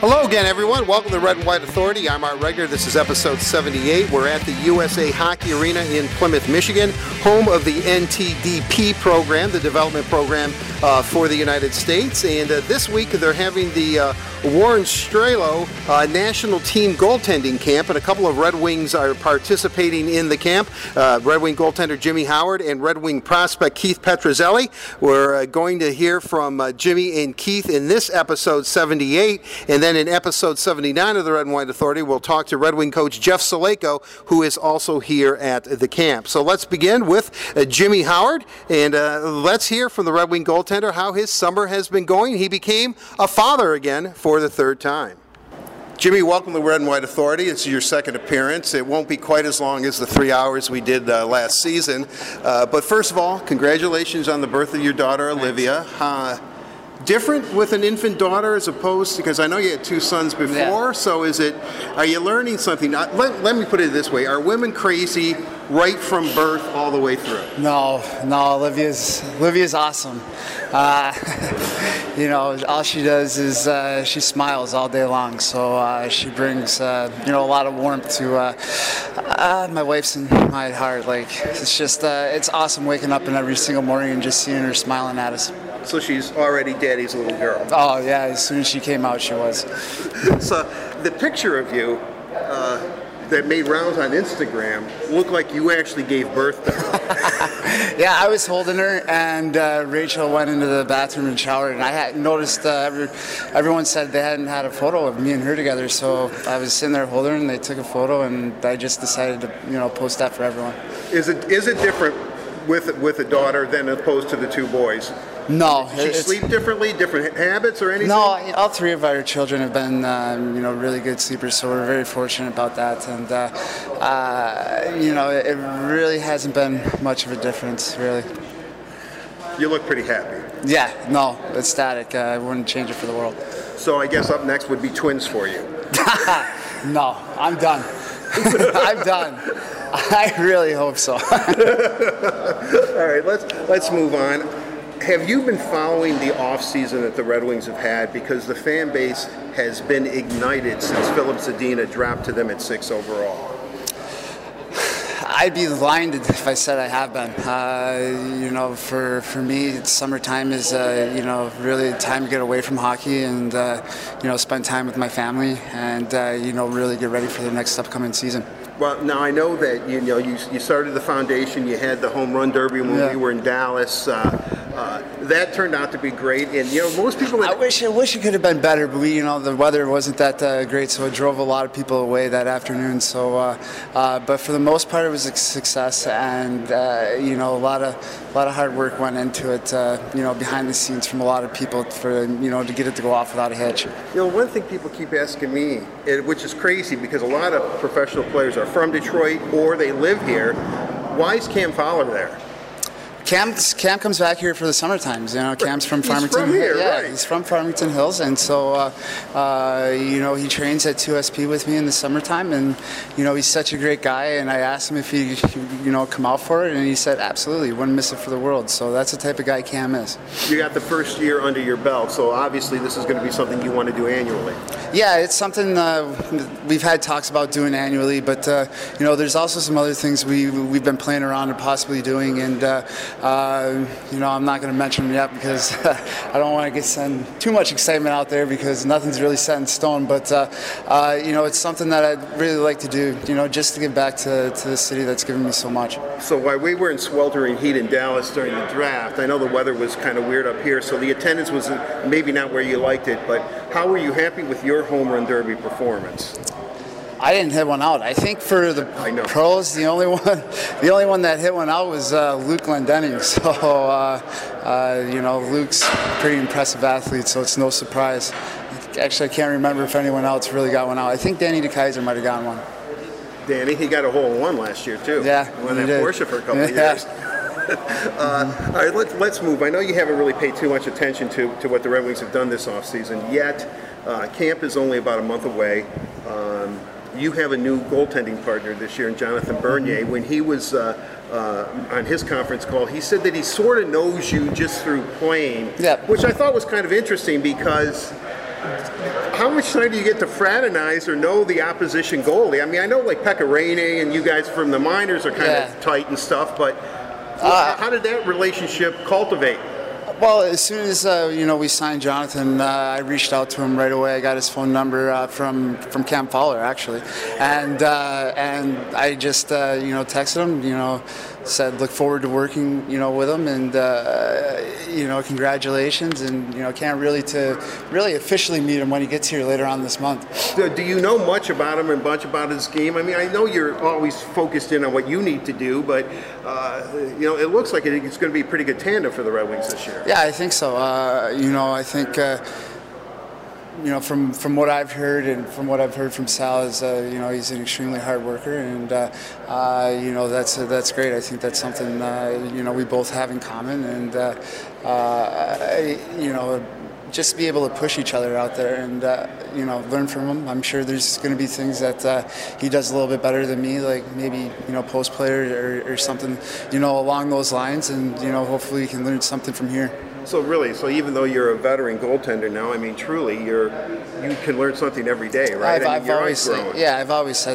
Hello again, everyone. Welcome to Red and White Authority. I'm Art Regner. This is episode 78. We're at the USA Hockey Arena in Plymouth, Michigan, home of the NTDP program, the development program for the United States. And this week they're having the Warren Strelow National Team Goaltending Camp, and a couple of Red Wings are participating in the camp. Red Wing goaltender Jimmy Howard and Red Wing prospect Keith Petruzzelli. We're going to hear from Jimmy and Keith in this episode 78, and then in episode 79 of the Red and White Authority, we'll talk to Red Wing coach Jeff Salajko, who is also here at the camp. So let's begin with Jimmy Howard, and let's hear from the Red Wing goaltender how his summer has been going. He became a father again for the third time. Jimmy, welcome to Red and White Authority. It's your second appearance. It won't be quite as long as the 3 hours we did last season. But first of all, congratulations on the birth of your daughter, Olivia. Different with an infant daughter as opposed to, because I know you had two sons before, so is it, are you learning something? Let me put it this way, are women crazy right from birth all the way through? No, Olivia's awesome. You know, all she does is she smiles all day long, so she brings, you know, a lot of warmth to my wife's and my heart. Like, it's just, it's awesome waking up every single morning and just seeing her smiling at us. So she's already daddy's little girl. Oh yeah, as soon as she came out, she was. So the picture of you that made rounds on Instagram looked like you actually gave birth to her. Yeah, I was holding her, and Rachel went into the bathroom and showered, and I had noticed everyone said they hadn't had a photo of me and her together, so I was sitting there holding her, and they took a photo, and I just decided to, you know, post that for everyone. Is it different with a daughter than opposed to the two boys? No. Did she sleep differently, different habits or anything? No, all three of our children have been, you know, really good sleepers, so we're very fortunate about that. And, you know, it really hasn't been much of a difference, really. You look pretty happy. Yeah, no, ecstatic. I wouldn't change it for the world. So I guess up next would be twins for you. No, I'm done. I'm done. I really hope so. All right, let's move on. Have you been following the off-season that the Red Wings have had? Because the fan base has been ignited since Filip Zadina dropped to them at 6 overall. I'd be lying if I said I have been. You know, for me, summertime is, you know, really a time to get away from hockey and, you know, spend time with my family and, you know, really get ready for the next upcoming season. Well, now I know that, you know, you started the foundation, you had the Home Run Derby when we were in Dallas. That turned out to be great, and you know, most people. I wish it could have been better, but we, you know, the weather wasn't that great, so it drove a lot of people away that afternoon. So, but for the most part, it was a success, and you know, a lot of hard work went into it. You know, behind the scenes from a lot of people for, you know, to get it to go off without a hitch. You know, one thing people keep asking me, which is crazy, because a lot of professional players are from Detroit or they live here. Why is Cam Fowler there? Cam comes back here for the summer times. You know, Cam's from Farmington. He's from here, right. He's from Farmington Hills, and so you know, he trains at 2SP with me in the summertime, and you know, he's such a great guy. And I asked him if he, you know, come out for it, and he said absolutely, wouldn't miss it for the world. So that's the type of guy Cam is. You got the first year under your belt, so obviously this is going to be something you want to do annually. Yeah, it's something we've had talks about doing annually, but you know, there's also some other things we've been playing around and possibly doing, and. You know, I'm not going to mention them yet because I don't want to send too much excitement out there because nothing's really set in stone. But, you know, it's something that I'd really like to do, you know, just to give back to the city that's given me so much. So while we were in sweltering heat in Dallas during the draft, I know the weather was kind of weird up here, so the attendance was maybe not where you liked it, but how were you happy with your Home Run Derby performance? I didn't hit one out. I think for the pros, the only one that hit one out was Luke Glendening. So, you know, Luke's a pretty impressive athlete, so it's no surprise. Actually, I can't remember if anyone else really got one out. I think Danny DeKeyser might have gotten one. Danny, he got a hole-in-one last year, too. Yeah, he won that Porsche for a couple of years. All right, let's move. I know you haven't really paid too much attention to what the Red Wings have done this offseason yet. Camp is only about a month away. You have a new goaltending partner this year in Jonathan Bernier. When he was on his conference call, he said that he sort of knows you just through playing, which I thought was kind of interesting because how much time do you get to fraternize or know the opposition goalie? I mean, I know like Pekka Rinne and you guys from the minors are kind of tight and stuff, but how did that relationship cultivate? Well, as soon as we signed Jonathan, I reached out to him right away. I got his phone number from Cam Fowler actually, and I just texted him, said look forward to working with him, and congratulations, and can't really officially meet him when he gets here later on this month. Do you know much about him and much about his game? I mean, I know you're always focused in on what you need to do, but it looks like it's going to be a pretty good tandem for the Red Wings this year. Yeah, I think so. I think from what I've heard and from what I've heard from Sal is, he's an extremely hard worker, and that's great. I think that's something we both have in common, and just to be able to push each other out there and learn from him. I'm sure there's going to be things that he does a little bit better than me, like maybe post player or something along those lines, and hopefully we can learn something from here. So really, even though you're a veteran goaltender now, I mean, truly, you can learn something every day, right? I've always said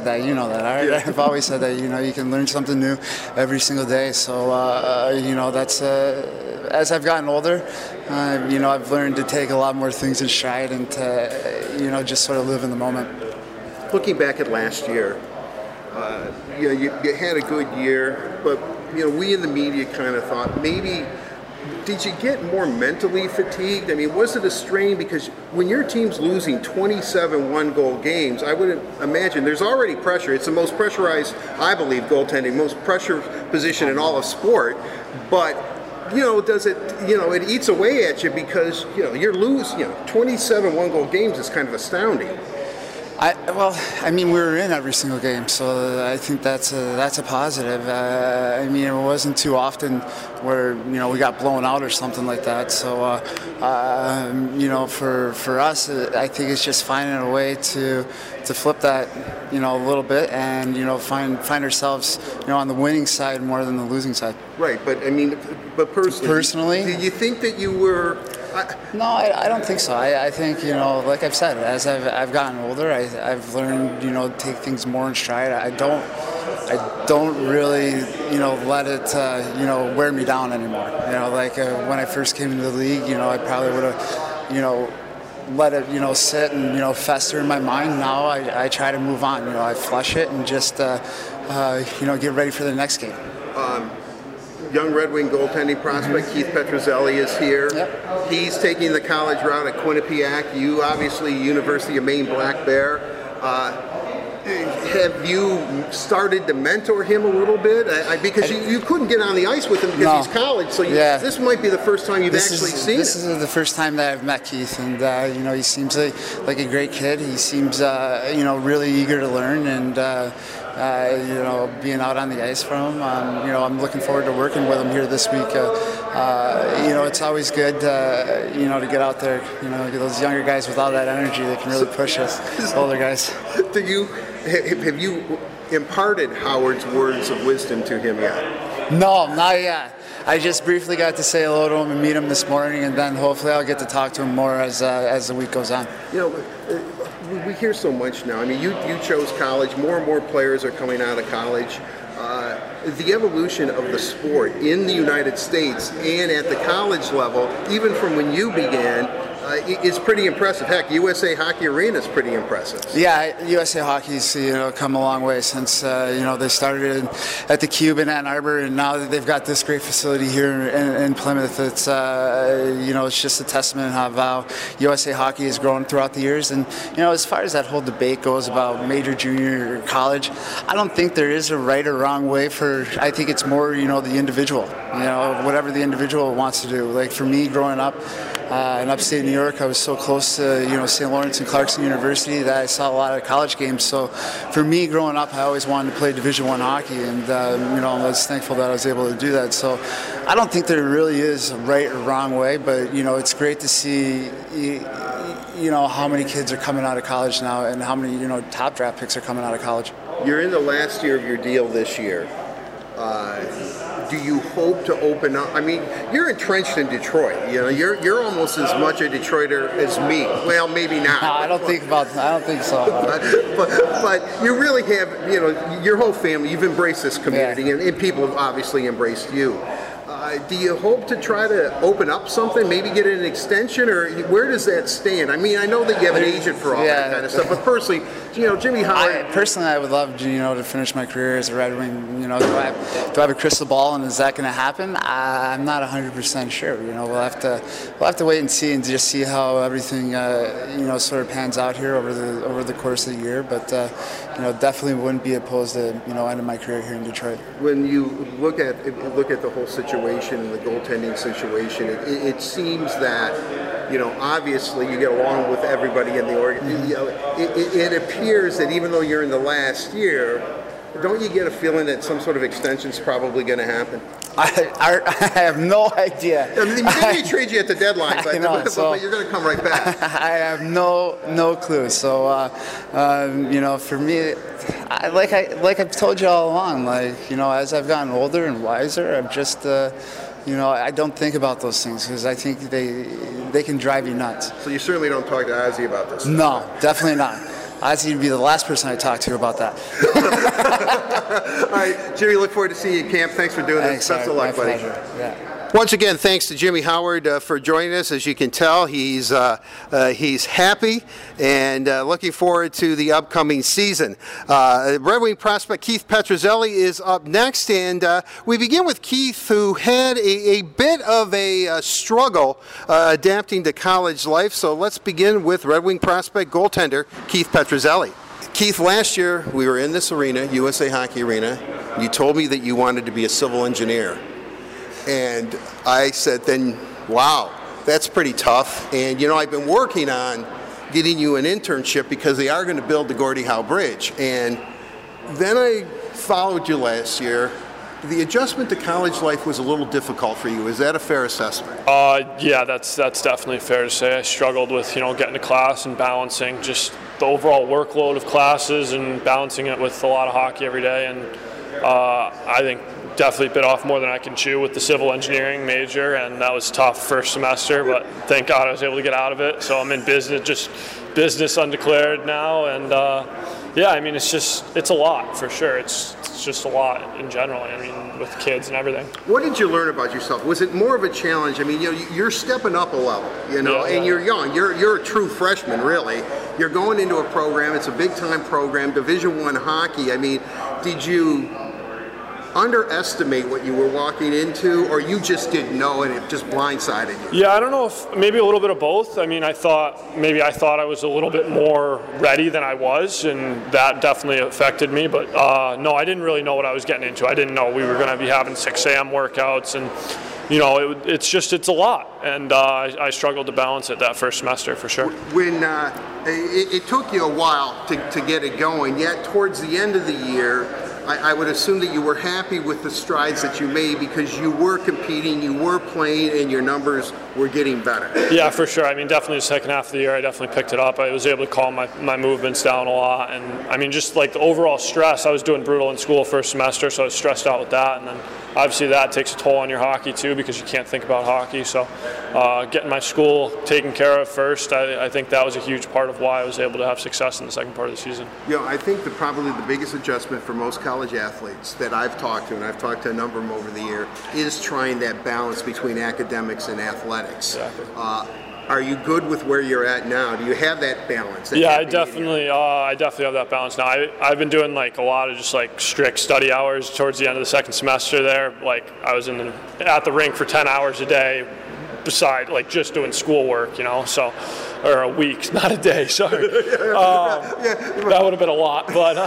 that. You know that, all right? Yeah. I've always said that. You can learn something new every single day. So that's as I've gotten older, I've learned to take a lot more things in stride and to just sort of live in the moment. Looking back at last year, you had a good year, but we in the media kind of thought maybe. Did you get more mentally fatigued? I mean, was it a strain? Because when your team's losing 27 one-goal games, I wouldn't imagine there's already pressure. It's the most pressurized, I believe, goaltending, most pressure position in all of sport. But, does it, it eats away at you because, you're losing, 27 one-goal games is kind of astounding. We were in every single game, so I think that's a positive. It wasn't too often where we got blown out or something like that. So for us, I think it's just finding a way to flip that a little bit and find ourselves on the winning side more than the losing side. Right, but personally, do you think that you were? No, I don't think so. I think, like I've said, as I've gotten older, I've learned, take things more in stride. I don't really, let it, wear me down anymore. When I first came into the league, I probably would have, let it, sit and, fester in my mind. Now I try to move on. I flush it and just, get ready for the next game. Young Red Wing goaltending prospect Keith Petruzzelli is here. Yep. He's taking the college route at Quinnipiac. You obviously University of Maine Black Bear. Have you started to mentor him a little bit? Because you couldn't get on the ice with him because he's college, so this might be the first time you've actually seen him. This is the first time that I've met Keith, and he seems like a great kid. He seems really eager to learn, and being out on the ice from him, I'm looking forward to working with him here this week. It's always good, to get out there. Those younger guys with all that energy, they can really push us older guys. Have you imparted Howard's words of wisdom to him yet? No, not yet. I just briefly got to say hello to him and meet him this morning, and then hopefully I'll get to talk to him more as the week goes on. We hear so much now. I mean, you chose college. More and more players are coming out of college. The evolution of the sport in the United States and at the college level, even from when you began, is pretty impressive. Heck, USA Hockey Arena is pretty impressive. Yeah, USA Hockey's come a long way since they started at the Cube in Ann Arbor, and now that they've got this great facility here in Plymouth, it's it's just a testament of how USA Hockey has grown throughout the years. And as far as that whole debate goes about major, junior, or college, I don't think there is a right or wrong way for. I think it's more the individual, whatever the individual wants to do. Like for me, growing up in upstate New York, I was so close to St. Lawrence and Clarkson University that I saw a lot of college games. So for me, growing up, I always wanted to play Division I hockey, and I was thankful that I was able to do that. So I don't think there really is a right or wrong way, but it's great to see how many kids are coming out of college now and how many top draft picks are coming out of college. You're in the last year of your deal this year. do you hope to open up? I mean, you're entrenched in Detroit. You know, you're almost as much a Detroiter as me. Well, maybe not. No, I don't think so. but you really have, you know, your whole family. You've embraced this community, yeah. and people have obviously embraced you. Do you hope to try to open up something, maybe get an extension, or where does that stand? I mean, I know that you have an agent for all that kind of stuff, but personally, you know, Jimmy Howard. Personally, I would love, you know, to finish my career as a Red Wing. You know, do I have a crystal ball, and is that going to happen? I'm not 100% sure. You know, we'll have to wait and just see how everything, you know, sort of pans out here over the course of the year. But you know, definitely wouldn't be opposed to, you know, ending my career here in Detroit. When you look at the whole situation. The goaltending situation, it seems that, you know, obviously you get along with everybody in the org. You know, it appears that even though you're in the last year, don't you get a feeling that some sort of extension's probably going to happen? I have no idea. I mean, they trade you at the deadline, but you're going to come right back. I have no clue. So, you know, for me, like I've told you all along, like, you know, as I've gotten older and wiser, I've just, you know, I don't think about those things because I think they can drive you nuts. So you certainly don't talk to Ozzy about this? No, definitely not. I'd seem to be the last person I talk to about that. All right, Jimmy, look forward to seeing you at camp. Thanks for doing this. Best of luck, buddy. Yeah. Once again, thanks to Jimmy Howard for joining us. As you can tell, he's happy and looking forward to the upcoming season. Red Wing prospect Keith Petruzzelli is up next, and we begin with Keith, who had a bit of a struggle adapting to college life. So let's begin with Red Wing prospect goaltender Keith Petruzzelli. Keith, last year we were in this arena, USA Hockey Arena. You told me that you wanted to be a civil engineer. And I said, then, wow, that's pretty tough. And, you know, I've been working on getting you an internship because they are going to build the Gordie Howe Bridge. And then I followed you last year. The adjustment to college life was a little difficult for you. Is that a fair assessment? Yeah, that's definitely fair to say. I struggled with, you know, getting to class and balancing just the overall workload of classes and balancing it with a lot of hockey every day. And I think definitely bit off more than I can chew with the civil engineering major, and that was tough first semester, but thank God I was able to get out of it. So I'm in business, just business undeclared now, and yeah, I mean, it's a lot for sure. It's just a lot in general, I mean, with kids and everything. What did you learn about yourself? Was it more of a challenge? I mean, you know, you're stepping up a level, you know, and you're young. You're a true freshman, really. You're going into a program. It's a big-time program, Division I hockey. I mean, did you underestimate what you were walking into, or you just didn't know and it just blindsided you? Yeah, I don't know, if maybe a little bit of both. I mean, I thought I was a little bit more ready than I was, and that definitely affected me. But no, I didn't really know what I was getting into. I didn't know we were going to be having 6 a.m. workouts, and you know, it's a lot, and I struggled to balance it that first semester for sure. When it took you a while to get it going, yet towards the end of the year, I would assume that you were happy with the strides that you made because you were competing, you were playing, and your numbers were getting better. Yeah, for sure. I mean, definitely the second half of the year, I definitely picked it up. I was able to calm my movements down a lot. And, I mean, just like the overall stress, I was doing brutal in school first semester, so I was stressed out with that. And then, obviously, that takes a toll on your hockey, too, because you can't think about hockey. So getting my school taken care of first, I think that was a huge part of why I was able to have success in the second part of the season. You know, I think that probably the biggest adjustment for most college athletes that I've talked to, and I've talked to a number of them over the year, is trying that balance between academics and athletics. Exactly. Are you good with where you're at now? Do you have that balance? I definitely have that balance now. I've been doing like a lot of just like strict study hours towards the end of the second semester there. Like I was at the rink for 10 hours a day, beside like just doing schoolwork, you know, so, or a week, not a day, sorry. That would have been a lot, but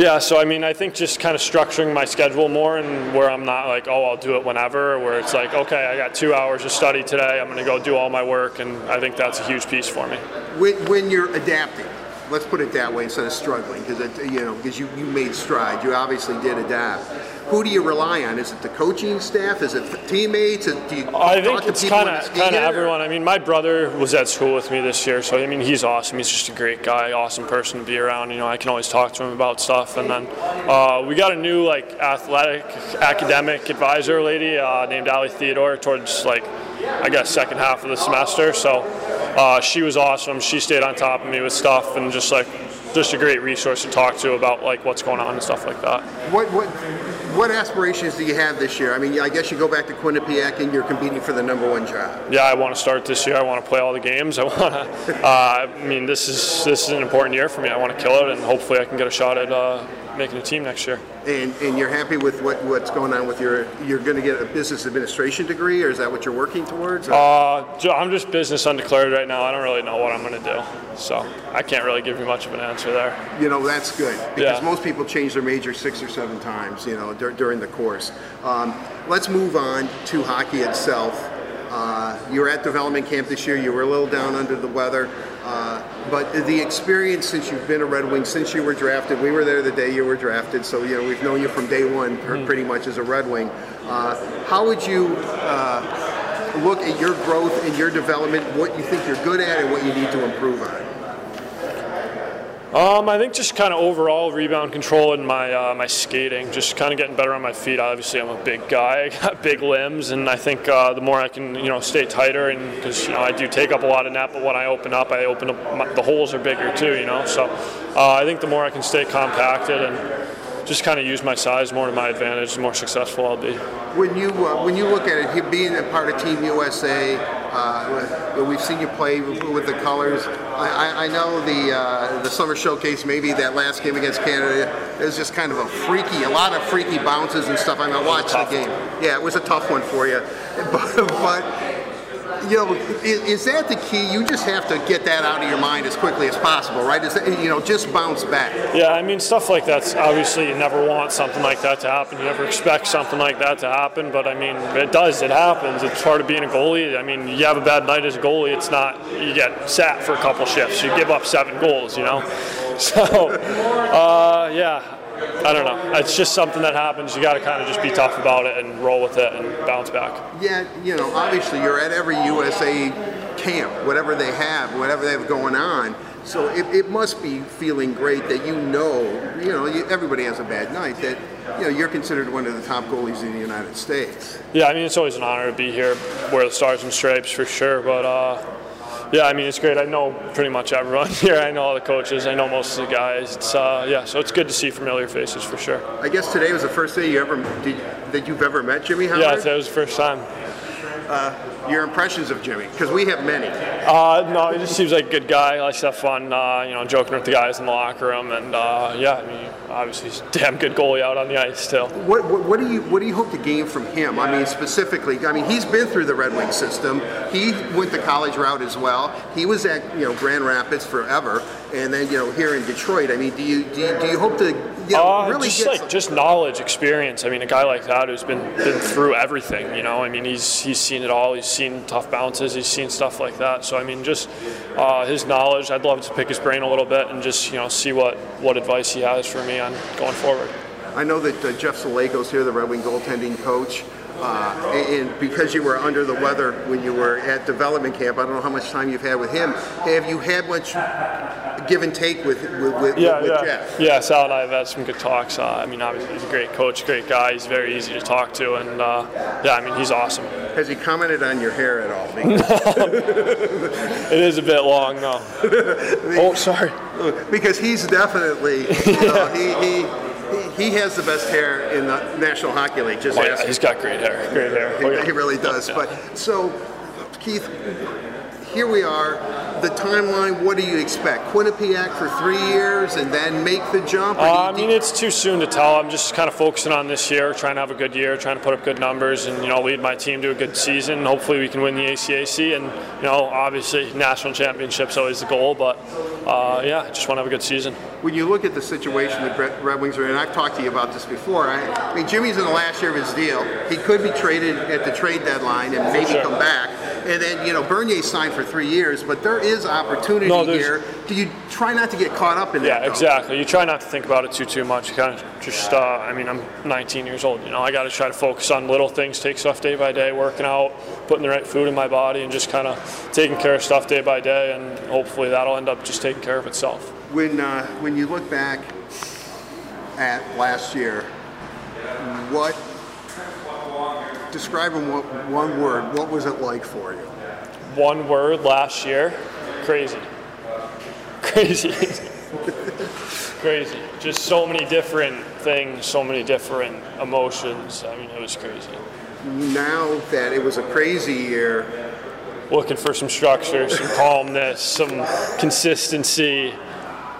yeah, so I mean, I think just kind of structuring my schedule more, and where I'm not like, oh, I'll do it whenever, where it's like, okay, I got 2 hours of study today, I'm going to go do all my work, and I think that's a huge piece for me. When you're adapting, let's put it that way, instead of struggling, because you made strides, you obviously did adapt. who do you rely on? Is it the coaching staff? Is it the teammates? Do you talk to people in the stadium? I think it's kind of everyone. I mean, my brother was at school with me this year, so I mean, he's awesome. He's just a great guy, awesome person to be around. You know, I can always talk to him about stuff. And then we got a new athletic academic advisor lady named Allie Theodore towards I guess second half of the semester. So she was awesome. She stayed on top of me with stuff and just a great resource to talk to about what's going on and stuff like that. What aspirations do you have this year? I mean, I guess you go back to Quinnipiac and you're competing for the #1 job. Yeah, I want to start this year. I want to play all the games. I want to. I mean, this is an important year for me. I want to kill it, and hopefully, I can get a shot at making a team next year. And you're happy with what's going on with your? You're going to get a business administration degree, or is that what you're working towards? I'm just business undeclared right now. I don't really know what I'm going to do, so I can't really give you much of an answer there. You know, that's good because most people change their major 6 or 7 times. You know. During the course. Let's move on to hockey itself. You were at development camp this year. You were a little down under the weather, but the experience since you've been a Red Wing, since you were drafted, we were there the day you were drafted, so you know we've known you from day one pretty much as a Red Wing. How would you look at your growth and your development, what you think you're good at and what you need to improve on? I think just kind of overall rebound control and my my skating, just kind of getting better on my feet. Obviously, I'm a big guy, I got big limbs, and I think the more I can, you know, stay tighter, and because you know I do take up a lot of net, but when I open up the holes are bigger too, you know. So I think the more I can stay compacted and just kind of use my size more to my advantage, the more successful I'll be. When you look at it, being a part of Team USA, we've seen you play with the colors. I know the summer showcase, maybe that last game against Canada, it was just kind of a lot of freaky bounces and stuff. I mean, I watched the game. Yeah, it was a tough one for you, but you know, is that the key? You just have to get that out of your mind as quickly as possible, right? Is that, you know, just bounce back. Yeah, I mean, stuff like that's obviously you never want something like that to happen. You never expect something like that to happen, but I mean, it does. It happens. It's part of being a goalie. I mean, you have a bad night as a goalie. It's not you get sat for a couple shifts. You give up 7 goals, you know. So, yeah. I don't know. It's just something that happens. You got to kind of just be tough about it and roll with it and bounce back. Yeah, you know, obviously you're at every USA camp, whatever they have going on. So it must be feeling great that everybody has a bad night, that you know you're considered one of the top goalies in the United States. Yeah, I mean it's always an honor to be here, wear the stars and stripes for sure, but yeah, I mean, it's great. I know pretty much everyone here. I know all the coaches. I know most of the guys. It's, yeah, so it's good to see familiar faces for sure. I guess today was the first day that you've ever met Jimmy Howard? Yeah, today was the first time. Your impressions of Jimmy, because we have many. No, he just seems like a good guy. He likes to have fun, you know, joking with the guys in the locker room, and yeah, I mean, obviously he's a damn good goalie out on the ice still. What do you hope to gain from him? I mean, specifically, I mean, he's been through the Red Wing system. He went the college route as well. He was at Grand Rapids forever, and then here in Detroit. I mean, do you hope to? Really just knowledge, experience. I mean, a guy like that who's been through everything, you know. I mean, he's seen it all. He's seen tough bounces. He's seen stuff like that. So I mean, just his knowledge. I'd love to pick his brain a little bit and just see what advice he has for me on going forward. I know that Jeff Salajko's here, the Red Wing goaltending coach. And because you were under the weather when you were at development camp, I don't know how much time you've had with him. Have you had much give and take with Jeff? Yeah, Sal and I have had some good talks. I mean, obviously he's a great coach, great guy. He's very easy to talk to, and yeah, I mean, he's awesome. Has he commented on your hair at all? It is a bit long, though. Oh, sorry. Because he's definitely, he has the best hair in the National Hockey League. Just ask him. He's got great hair. Great hair. He really does. Yeah. But so, Keith, here we are. The timeline. What do you expect? Quinnipiac for 3 years, and then make the jump. I mean, it's too soon to tell. I'm just kind of focusing on this year, trying to have a good year, trying to put up good numbers, and lead my team to a good season. Hopefully, we can win the ACAC, and obviously, national championship's always the goal. But yeah, I just want to have a good season. when you look at the situation that Red Wings are in, I've talked to you about this before. I mean, Jimmy's in the last year of his deal. He could be traded at the trade deadline and maybe come back. And then, you know, Bernier signed for 3 years, but there is opportunity here. Do you try not to get caught up in that? Yeah, exactly. You try not to think about it too much. You kind of just, I mean, I'm 19 years old. You know, I got to try to focus on little things, take stuff day by day, working out, putting the right food in my body, and just kind of taking care of stuff day by day, and hopefully that'll end up just taking care of itself. When you look back at last year, what? Describe in one word, what was it like for you? One word last year? Crazy. Crazy. Crazy. Just so many different things, so many different emotions. I mean, it was crazy. Now that it was a crazy year. Looking for some structure, some calmness, some consistency.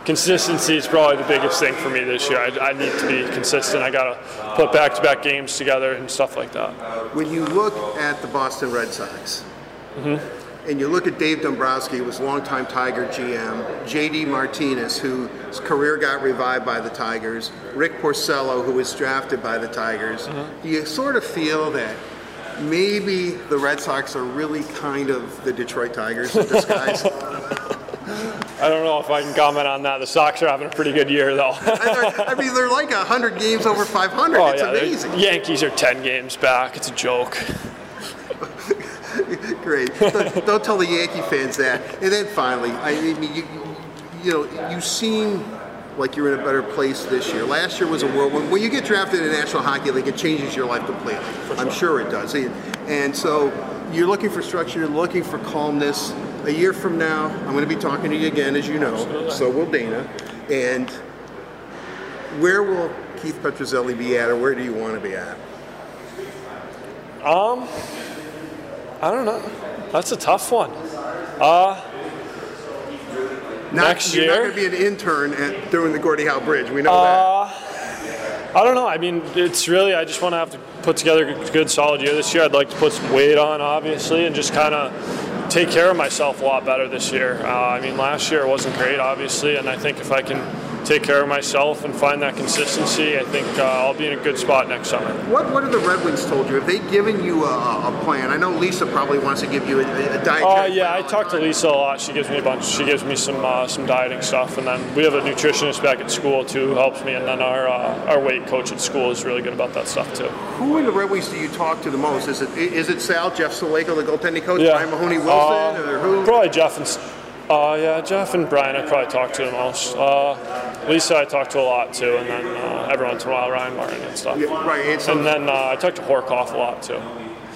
Consistency is probably the biggest thing for me this year. I need to be consistent. I got to put back-to-back games together and stuff like that. When you look at the Boston Red Sox, and you look at Dave Dombrowski, who was longtime Tiger GM, JD Martinez, whose career got revived by the Tigers, Rick Porcello, who was drafted by the Tigers, do you sort of feel that maybe the Red Sox are really kind of the Detroit Tigers in disguise? I don't know if I can comment on that. The Sox are having a pretty good year, though. I mean, they're like 100 games over 500. Oh, it's amazing. The Yankees are 10 games back. It's a joke. Great. Don't tell the Yankee fans that. And then finally, I mean, you seem like you're in a better place this year. Last year was a whirlwind. When you get drafted in the National Hockey League, it changes your life completely. Sure. I'm sure it does. And so you're looking for structure. You're looking for calmness. A year from now, I'm going to be talking to you again, as you know. Absolutely. So will Dana. And where will Keith Petruzzelli be at, or where do you want to be at? I don't know. That's a tough one. Next year, you're not going to be an intern doing the Gordie Howe Bridge. We know that. I don't know. I mean, it's really, I just want to have to put together a good, solid year this year. I'd like to put some weight on, obviously, and just kind of take care of myself a lot better this year. I mean, last year wasn't great, obviously, and I think if I can take care of myself and find that consistency, I think I'll be in a good spot next summer. What have the Red Wings told you? Have they given you a plan? I know Lisa probably wants to give you a dietary plan. Yeah, I talk to Lisa a lot. She gives me a bunch. She gives me some dieting stuff, and then we have a nutritionist back at school too who helps me, and then our weight coach at school is really good about that stuff too. Who in the Red Wings do you talk to the most? Is it Sal, Jeff Salajko, the goaltending coach, Brian Mahoney-Wilson, or who? Probably Jeff and. Yeah, Jeff and Brian, I probably talk to the most. Lisa, I talk to a lot too, and then every once in a while, Ryan Martin and stuff. Yeah, right, and then I talk to Horcoff a lot too.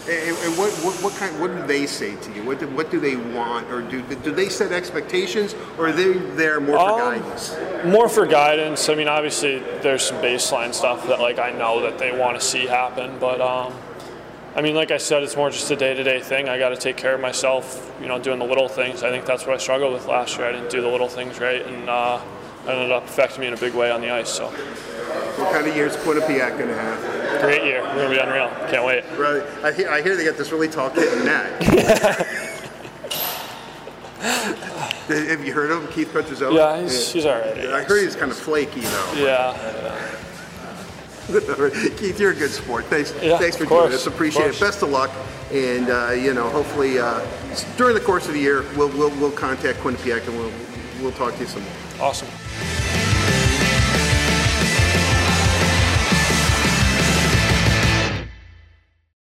And what do they say to you? What do they want, or do they set expectations, or are they there more for guidance? More for guidance. I mean, obviously, there's some baseline stuff that like I know that they want to see happen, but. I mean, like I said, it's more just a day-to-day thing. I got to take care of myself, you know, doing the little things. I think that's what I struggled with last year. I didn't do the little things right, and it ended up affecting me in a big way on the ice. So, what kind of year is Quinnipiac going to have? Great year. We're going to be unreal. Can't wait. Right. I hear they got this really tall kid in net. Have you heard of him, Keith Petruzzelli? Yeah, he's all right. I heard he's kind of flaky, though. Yeah. Keith, you're a good sport. Thanks for doing this. Appreciate it. Best of luck, and you know, hopefully during the course of the year, we'll contact Quinnipiac and we'll talk to you some more. Awesome.